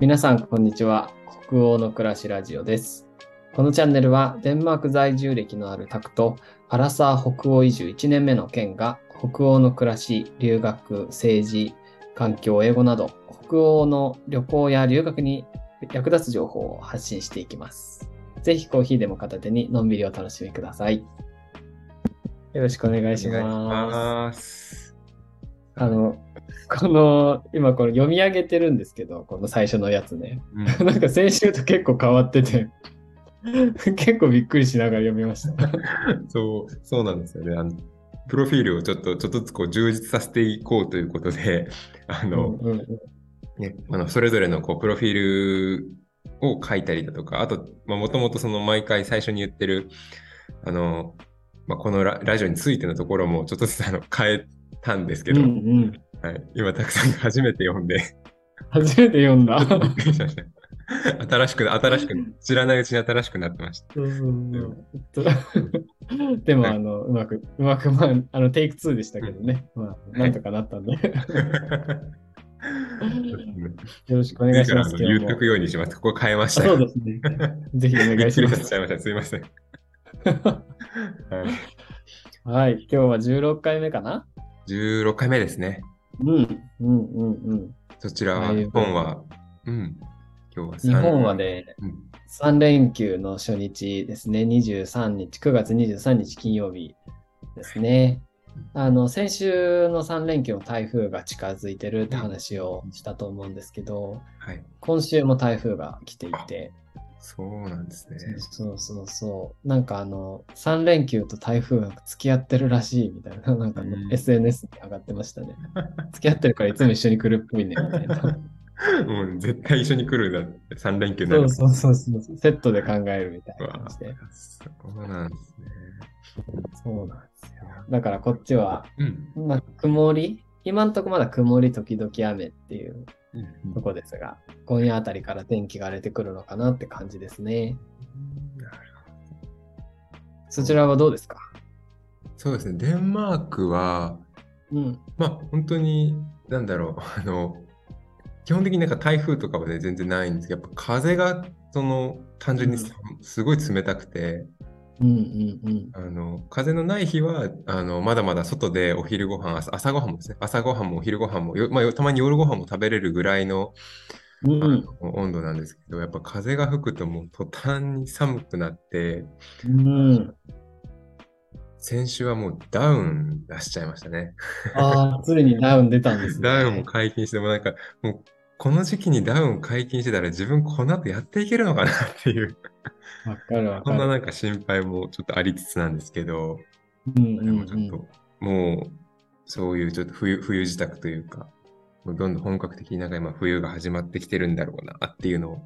皆さんこんにちは。北欧の暮らしラジオです。このチャンネルはデンマーク在住歴のあるタクとアラサー北欧移住1年目のケンが北欧の暮らし、留学、政治、環境、英語など北欧の旅行や留学に役立つ情報を発信していきます。ぜひコーヒーでも片手にのんびりお楽しみください。よろしくお願いします。今これ読み上げてるんですけど、この最初のやつね、なんか先週と結構変わってて結構びっくりしながら読みました。そうなんですよね。プロフィールをちょっとずつこう充実させていこうということで、それぞれのこうプロフィールを書いたりだとか、あともともとその毎回最初に言ってるこのラジオについてのところもちょっとずつ変えたんですけど、はい、今たくさん初めて読んで初めて読んだ新しく知らないうちに新しくなってました。でもうまくテイク2でしたけどね、なんとかなったんでよろしくお願いします。言っとくようにします。ここ変えました。そうですね、ぜひお願いします。すいませんはい、今日は16回目かな。16回目ですね。そちらは日本は、日本はね、3連休の初日ですね。9月23日金曜日ですね。先週の3連休も台風が近づいてるって話をしたと思うんですけど、今週も台風が来ていて。そうなんですね。そう。なんか3連休と台風が付き合ってるらしいみたいな、SNS に上がってましたね。付き合ってるからいつも一緒に来るっぽいねみたいな。もう絶対一緒に来るなって、3連休になる。そう。セットで考えるみたいな感じで。そうなんですね。そうなんですよ。だからこっちは、曇り、今のところまだ曇り時々雨っていう。とこですが、今夜あたりから天気が荒れてくるのかなって感じですね。なるほど。そちらはどうですか？そうですね、デンマークは、本当に何だろう、基本的に台風とかは、ね、全然ないんですけど、やっぱ風が単純にすごい冷たくて、風のない日はまだまだ外でお昼ご飯、朝ごはんもですね、朝ごはんもお昼ごはんも、たまに夜ごはんも食べれるぐらいの、温度なんですけど、やっぱ風が吹くともう途端に寒くなって、先週はもうダウン出しちゃいましたね。ついにダウン出たんですね。ダウンも解禁しても、もうこの時期にダウン解禁してたら自分この後やっていけるのかなっていうそんな心配もちょっとありつつなんですけど、でもちょっともうそういうちょっと冬支度というか、もうどんどん本格的に今冬が始まってきてるんだろうなっていうのを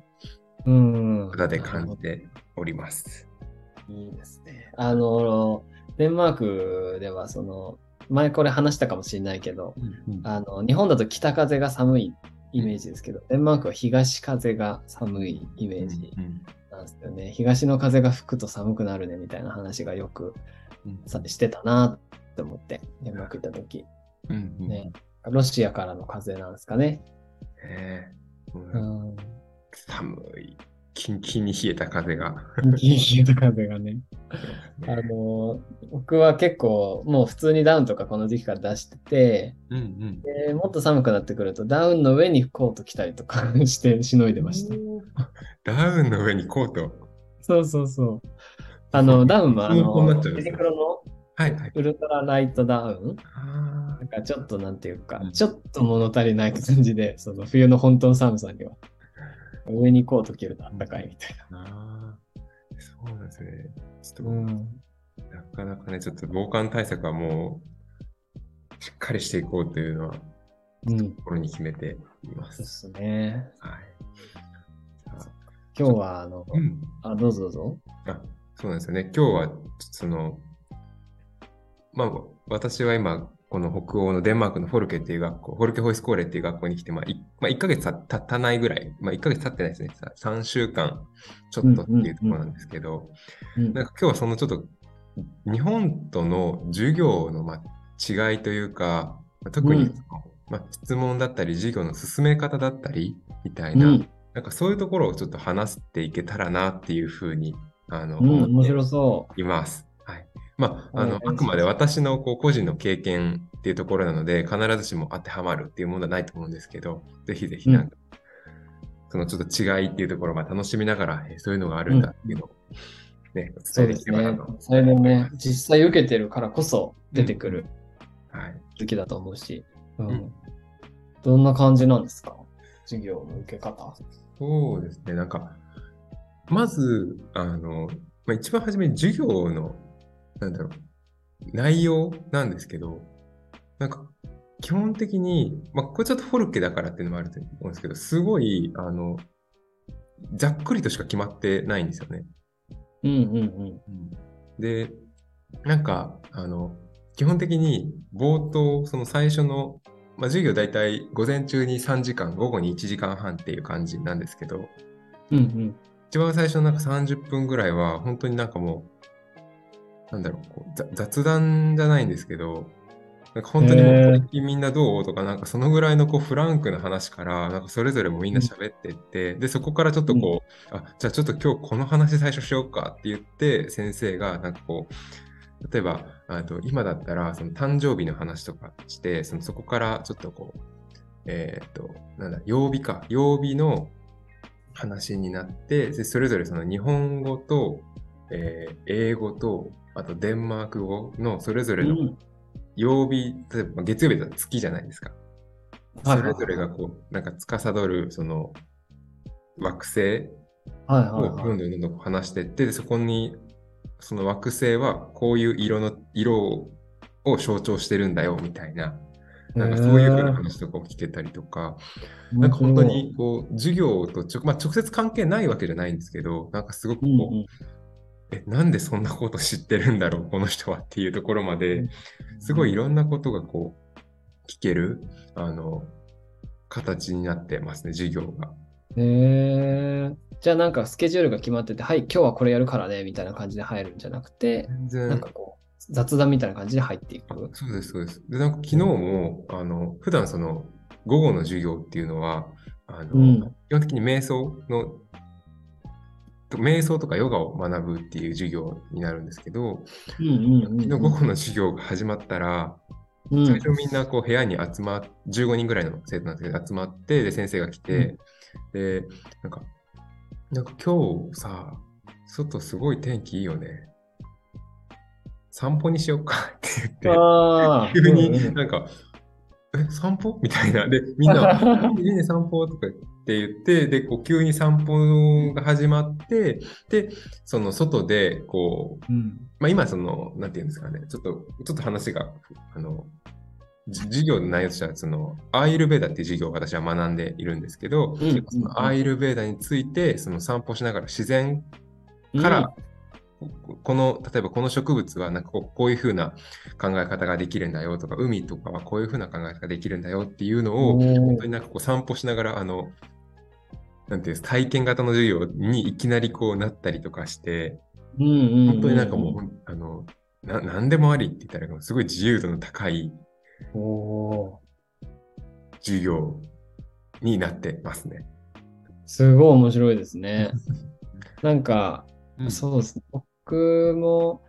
肌で感じております。いいですね。デンマークでは前これ話したかもしれないけど、日本だと北風が寒いイメージですけど、デンマークは東風が寒いイメージなんですよね。東の風が吹くと寒くなるねみたいな話がよくしてたなと思って、デンマーク行った時、ロシアからの風なんですかね。寒いキンキンに冷えた風がね僕は結構もう普通にダウンとかこの時期から出してて、でもっと寒くなってくるとダウンの上にコート着たりとかしてしのいでました。ダウンの上にコート。そう。ダウンはユニクロのウルトラライトダウン、ちょっとなんていうか、ちょっと物足りない感じで、その冬の本当の寒さには上にコート着るとあったかいみたいな。そうなんですね。なかなかね、ちょっと防寒対策はもうしっかりしていこうというのは心に決めています。そうですね。今日はどうぞどうぞ。そうなんですよね。今日は私は今この北欧のデンマークのフォルケっていう学校、フォルケホイスコーレっていう学校に来て、1ヶ月経たないぐらい、1ヶ月経ってないですね、3週間ちょっとっていうところなんですけど、今日はちょっと日本との授業の違いというか、特に質問だったり、授業の進め方だったりみたいななんかそういうところをちょっと話していけたらなっていうふうに面白そういます。はい。まあ、あくまで私のこう個人の経験っていうところなので、必ずしも当てはまるっていうものはないと思うんですけど、ぜひぜひなんか、そのちょっと違いっていうところを楽しみながら、そういうのがあるんだっていうのをね、お伝えできればなと。それもね、実際受けてるからこそ出てくる時期だと思うし、どんな感じなんですか、授業の受け方。そうですね、なんか、まず、一番初めに授業の、内容なんですけど、なんか、基本的に、これちょっとフォルケだからっていうのもあると思うんですけど、すごい、ざっくりとしか決まってないんですよね。うんうんうん。で、なんか、基本的に、冒頭、その最初の、授業大体午前中に3時間、午後に1時間半っていう感じなんですけど、うんうん。一番最初のなんか30分ぐらいは、本当になんかもう、雑談じゃないんですけど、なんか本当にもう最近みんなどうとか、なんかそのぐらいのこうフランクな話から、なんかそれぞれもみんな喋ってって、で、そこからちょっとこう、じゃあちょっと今日この話最初しようかって言って、先生がなんかこう、例えば、今だったらその誕生日の話とかして、そこからちょっとこう、曜日の話になって、で、それぞれその日本語と、英語と、あとデンマーク語のそれぞれの、曜日、例えば月曜日だと月じゃないですか。それぞれがこう、なんか司るその惑星をどんどん話していって、そこにその惑星はこういう色を象徴してるんだよみたいな、なんかそういうふうな話とかを聞けたりとか、なんか本当にこう、授業と直接関係ないわけじゃないんですけど、なんかすごくこう、なんでそんなこと知ってるんだろうこの人はっていうところまで、すごいいろんなことがこう聞ける形になってますね、授業が。じゃあなんかスケジュールが決まってて、はい今日はこれやるからねみたいな感じで入るんじゃなくて、なんかこう雑談みたいな感じで入っていく。そうですそうです。でなんか昨日も普段その午後の授業っていうのは基本的に瞑想とかヨガを学ぶっていう授業になるんですけど、昨日午後の授業が始まったら、最初みんなこう部屋に15人ぐらいの生徒なんですけど集まって、で先生が来て、でなんか今日さ外すごい天気いいよね、散歩にしようかって言って急になんか散歩みたいな、でみんな「いいね散歩」とかって言って、でこう急に散歩が始まって、でその外でこう、今その何て言うんですかね、ちょっと話が授業の内容としてはそのアーユルヴェーダっていう授業を私は学んでいるんですけど、そのアーユルヴェーダについてその散歩しながら自然から、例えばこの植物はなんかこういう風な考え方ができるんだよとか、海とかはこういう風な考え方ができるんだよっていうのを本当になんかこう散歩しながらなんていうんです、体験型の授業にいきなりこうなったりとかして、本当になんかもう何でもありって言ったらすごい自由度の高い授業になってますね。すごい面白いですね。なんかそうですね。僕も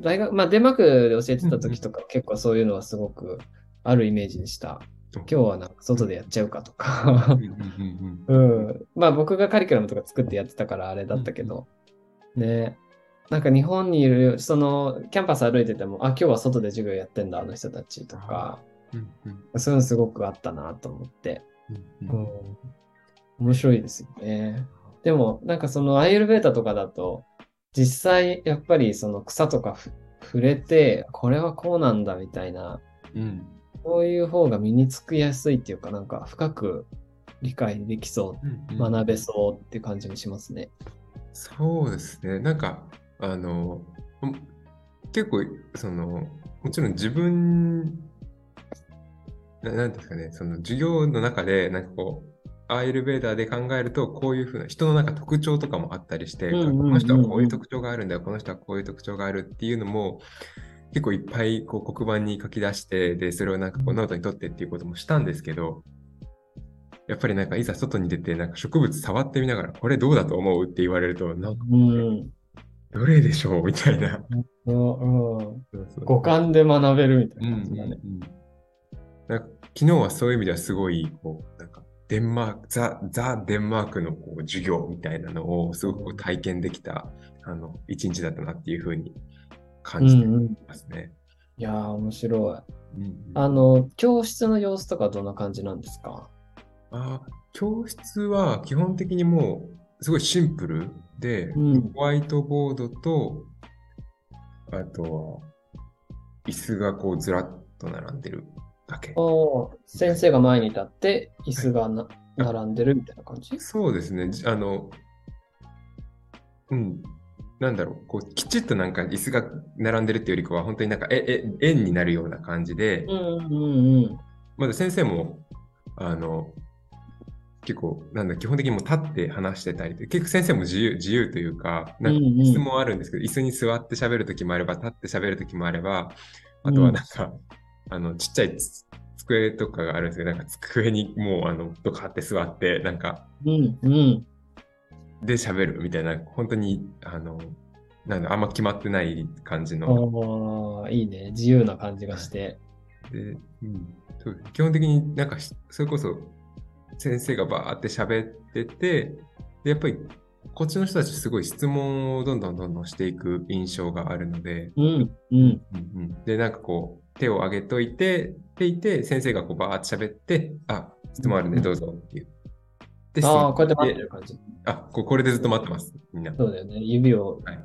大学、デンマークで教えてた時とか、結構そういうのはすごくあるイメージでした。今日はなんか外でやっちゃうかとか。僕がカリキュラムとか作ってやってたからあれだったけど、ね。なんか日本にいる、そのキャンパス歩いてても、今日は外で授業やってんだ、あの人たちとか、そういうのすごくあったなと思って。面白いですよね。でもなんかそのアーユルヴェーダとかだと実際やっぱりその草とか触れてこれはこうなんだみたいな、そういう方が身につきやすいっていうか、なんか深く理解できそう、学べそうって感じもしますね。そうですね。なんか結構そのもちろん自分なんですかね、その授業の中でなんかこうアーユルヴェーダで考えるとこういうふうな人のなんか特徴とかもあったりして、この人はこういう特徴があるんだよ、この人はこういう特徴があるっていうのも結構いっぱいこう黒板に書き出して、でそれをなんかこうノートに取ってっていうこともしたんですけど、やっぱりなんかいざ外に出てなんか植物触ってみながらこれどうだと思うって言われるとなんか、うん、どれでしょうみたいな、五感で学べるみたいな感じだね、うんうんうん、なんか昨日はそういう意味ではすごいこうなんかデンマークザ・デンマークのこう授業みたいなのをすごく体験できた一日だったなっていうふうに感じてますね、うんうん、いやー面白い、うんうん、教室の様子とかどんな感じなんですか？教室は基本的にもうすごいシンプルで、うん、ホワイトボードとあと椅子がこうずらっと並んでるだけ。先生が前に立って椅子が並んでるみたいな感じ？そうですね。うん、なんだろう、こうきちっとなんか椅子が並んでるっていうよりかは本当になんか円になるような感じで、うんうんうん、まだ先生も結構なんだ基本的にもう立って話してたりと結構先生も自由というか、なんか椅子もあるんですけど、うんうん、椅子に座って喋るときもあれば立って喋るときもあれば、あとはなんか、うんちっちゃい机とかがあるんですけど、なんか机にもうドカって座って、なんか、うんうん、で喋るみたいな、本当に、なんだ、あんま決まってない感じの。いいね、自由な感じがして。でうん、基本的になんか、それこそ先生がバーって喋ってて、でやっぱりこっちの人たちすごい質問をどんどんしていく印象があるので、うんうんうんうん、で、なんかこう、手を挙げといてっていて先生がこうバーッと喋って質問あるねどうぞっていう、うん、こうやって待ってる感じこれでずっと待ってますみんな。そうだよね、指を、はい、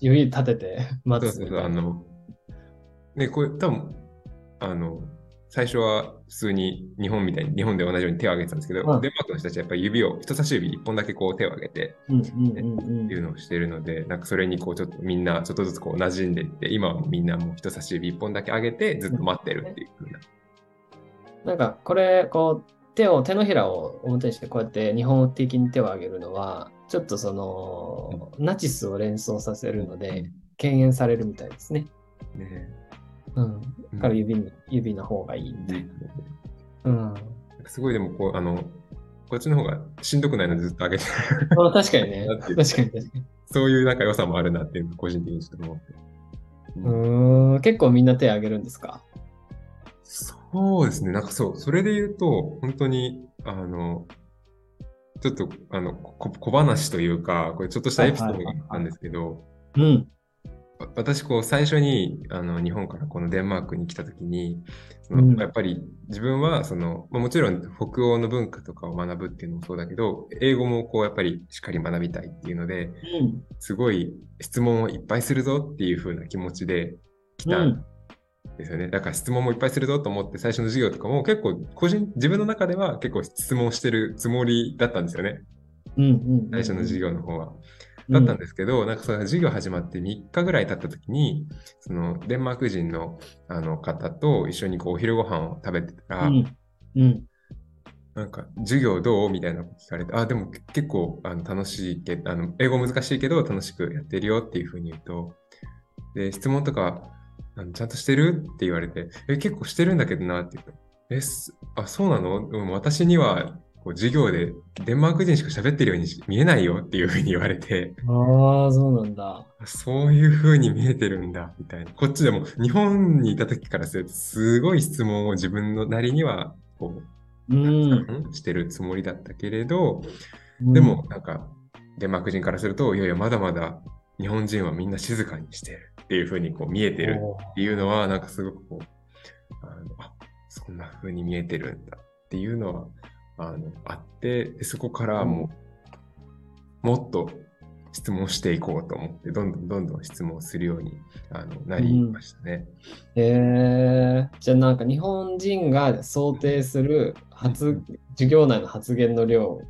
指立てて待つみたいな。そうそうね、これ多分最初は普通に日本で同じように手を挙げてたんですけど、デンマークの人たちはやっぱり人差し指1本だけこう手を挙げて、ねうんうんうんうん、っていうのをしているので、なんかそれにこうちょっとみんなちょっとずつこう馴染んでいって、今はみんなもう人差し指1本だけ上げてずっと待ってるっていう風な。なんかこれこう手のひらを表にしてこうやって日本的に手を挙げるのはちょっとその、うん、ナチスを連想させるので敬遠されるみたいですね。ねうん、から指の方がいいみたいな、うん、すごいでもこうこっちの方がしんどくないのでずっと上げてる確かにね確かにそういうなんか良さもあるなっていう個人的にちょっと思って、うん、結構みんな手上げるんですか？そうですね、なんかそれで言うと本当にちょっと小話というかこれちょっとしたエピソードがあるんですけど、うん私こう最初に日本からこのデンマークに来た時にやっぱり自分はもちろん北欧の文化とかを学ぶっていうのもそうだけど英語もこうやっぱりしっかり学びたいっていうので、うん、すごい質問をいっぱいするぞっていう風な気持ちで来たんですよね、うん、だから質問もいっぱいするぞと思って最初の授業とかも結構自分の中では結構質問してるつもりだったんですよね、うんうん、最初の授業の方はだったんですけど、なんかその授業始まって3日ぐらい経った時にデンマーク人の、方と一緒にこうお昼ご飯を食べてたら、うんうん、なんか授業どうみたいなこと聞かれてでも結構楽しいけど英語難しいけど楽しくやってるよっていうふうに言うとで質問とかちゃんとしてるって言われて結構してるんだけどなって言うとそうなの？でも私にはこう授業でデンマーク人しか喋ってるように見えないよっていうふうに言われてそうなんだそういうふうに見えてるんだみたいなこっちでも日本にいた時からするとすごい質問を自分のなりにはこう、うん、してるつもりだったけれど、うん、でもなんかデンマーク人からするといやいやまだまだ日本人はみんな静かにしてるっていうふうにこう見えてるっていうのはなんかすごくこうそんなふうに見えてるんだっていうのはあってそこからもっと質問していこうと思ってどんどん質問するようになりましたね、うん、じゃあなんか日本人が想定する授業内の発言の量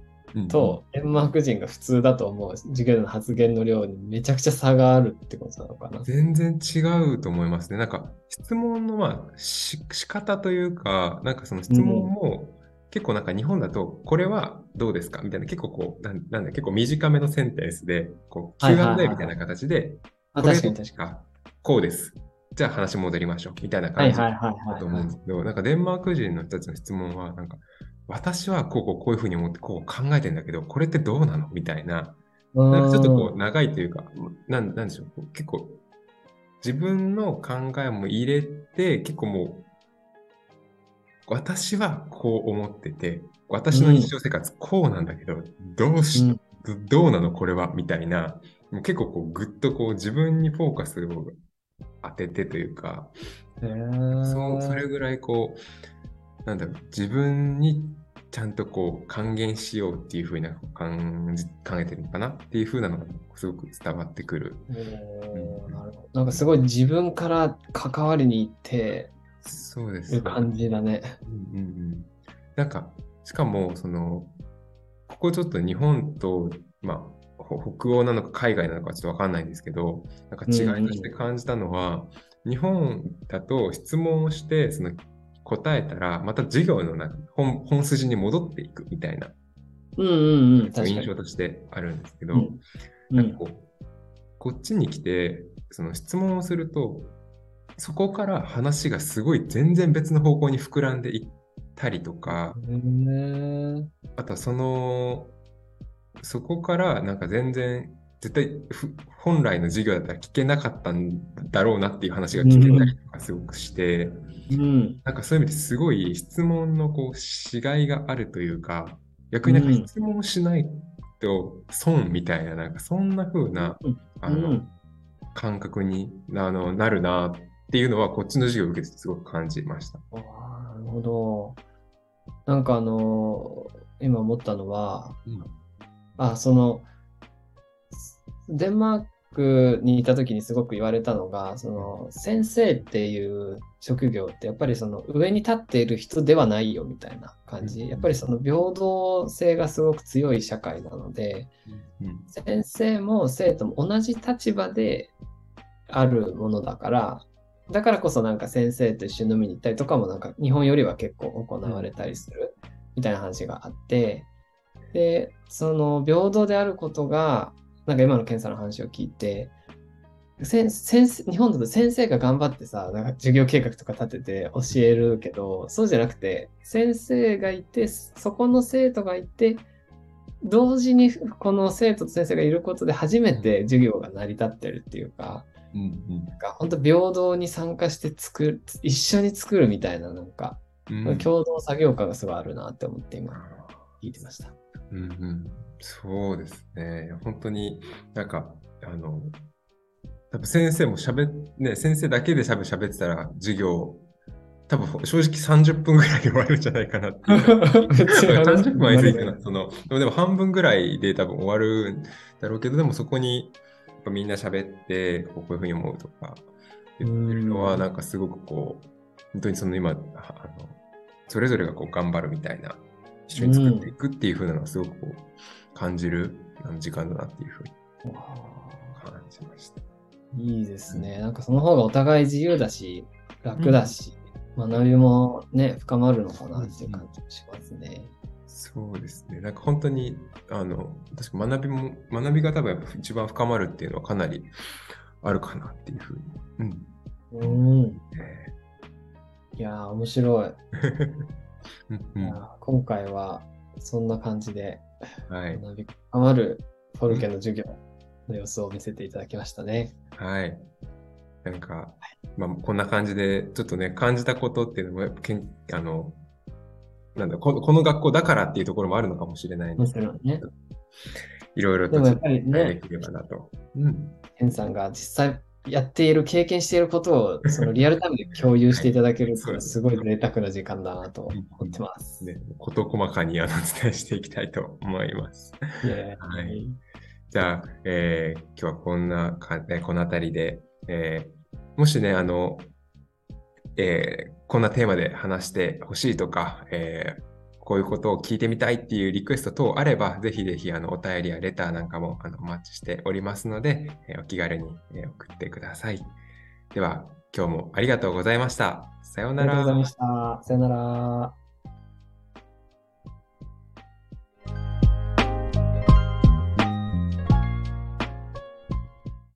と、うん、デンマーク人が普通だと思う授業内の発言の量にめちゃくちゃ差があるってことなのかな？全然違うと思いますね。なんか質問の仕方というかなんかその質問も、うん結構なんか日本だとこれはどうですかみたいな結構こうなんだ結構短めのセンテンスでこう Q&A みたいな形でこれ確かこうですじゃあ話戻りましょうみたいな感じだと思うんですけどなんかデンマーク人の人たちの質問はなんか私はこういうふうに思ってこう考えてんだけど、これってどうなのみたいな、なんかちょっとこう長いというか、なんでしょう、結構自分の考えも入れて、結構もう私はこう思ってて、私の日常生活こうなんだけど、どうなのこれはみたいな、結構こうぐっとこう自分にフォーカスを当ててというか、それぐらいこうなんだろう、自分にちゃんとこう還元しようっていう風な考えてるのかなっていう風なのがすごく伝わってくる。なるほど。なんかすごい自分から関わりに行って、そうです。いう感じだね。うんうんうん。なんかしかもそのここちょっと日本とまあ北欧なのか海外なのかちょっと分かんないんですけど、なんか違いとして感じたのは、日本だと質問をしてその答えたらまた授業の中 本筋に戻っていくみたいな、印象としてあるんですけど、なんかこっちに来てその質問をするとそこから話がすごい全然別の方向に膨らんでいったりとか、あとはそこからなんか全然絶対本来の授業だったら聞けなかったんだろうなっていう話が聞けたりとかすごくして、なんかそういう意味ですごい質問のこうしがいがあるというか、逆になんか質問しないと損みたいな、なんかそんな風な感覚になるなっていうのはこっちの授業を受けてすごく感じました。なるほど。なんか今思ったのは、そのデンマークにいた時にすごく言われたのが、その先生っていう職業ってやっぱりその上に立っている人ではないよみたいな感じ、やっぱりその平等性がすごく強い社会なので、先生も生徒も同じ立場であるものだから、だからこそなんか先生と一緒に飲みに行ったりとかもなんか日本よりは結構行われたりするみたいな話があって、でその平等であることがなんか今の健さんの話を聞いて、日本だと先生が頑張ってさ、なんか授業計画とか立てて教えるけど、そうじゃなくて先生がいてそこの生徒がいて、同時にこの生徒と先生がいることで初めて授業が成り立ってるっていうか、なんか本当平等に参加して一緒に作るみたいな、なんか、共同作業感がすごいあるなって思って今聞いてました。そうですね。本当になんか多分先生も先生だけで喋ってたら授業多分正直30分ぐらいで終わるんじゃないかなって30分は言い過ぎかなでも半分ぐらいで多分終わるんだろうけど、でもそこにやっぱみんな喋ってこういうふうに思うとか言ってるのはなんかすごくこう本当にその今それぞれがこう頑張るみたいな、一緒に作っていくっていう風なのをすごくこう感じる時間だなっていう風に感じました。いいですね。なんかその方がお互い自由だし楽だし、学びもね深まるのかなっていう感じもしますね。そうですね。なんか本当に確か学びが多分一番深まるっていうのはかなりあるかなっていう風に。いやー面白い。今回はそんな感じで、学び深まるフォルケの授業の様子を見せていただきましたね。なんか、こんな感じでちょっとね感じたことっていうのもやっぱこの学校だからっていうところもあるのかもしれないんですけど、いろいろとやっぱりね、健さんが実際やっている経験していることをそのリアルタイムで共有していただけるっていうのはすごい贅沢な時間だなと思ってます。事細かにお伝えしていきたいと思います。じゃあ、今日はこのあたりで、もしねこんなテーマで話してほしいとか、こういうことを聞いてみたいっていうリクエスト等あれば、ぜひぜひお便りやレターなんかもお待ちしておりますので、お気軽に送ってください。では、今日もありがとうございました。さようなら。ありがとうございました。さようなら。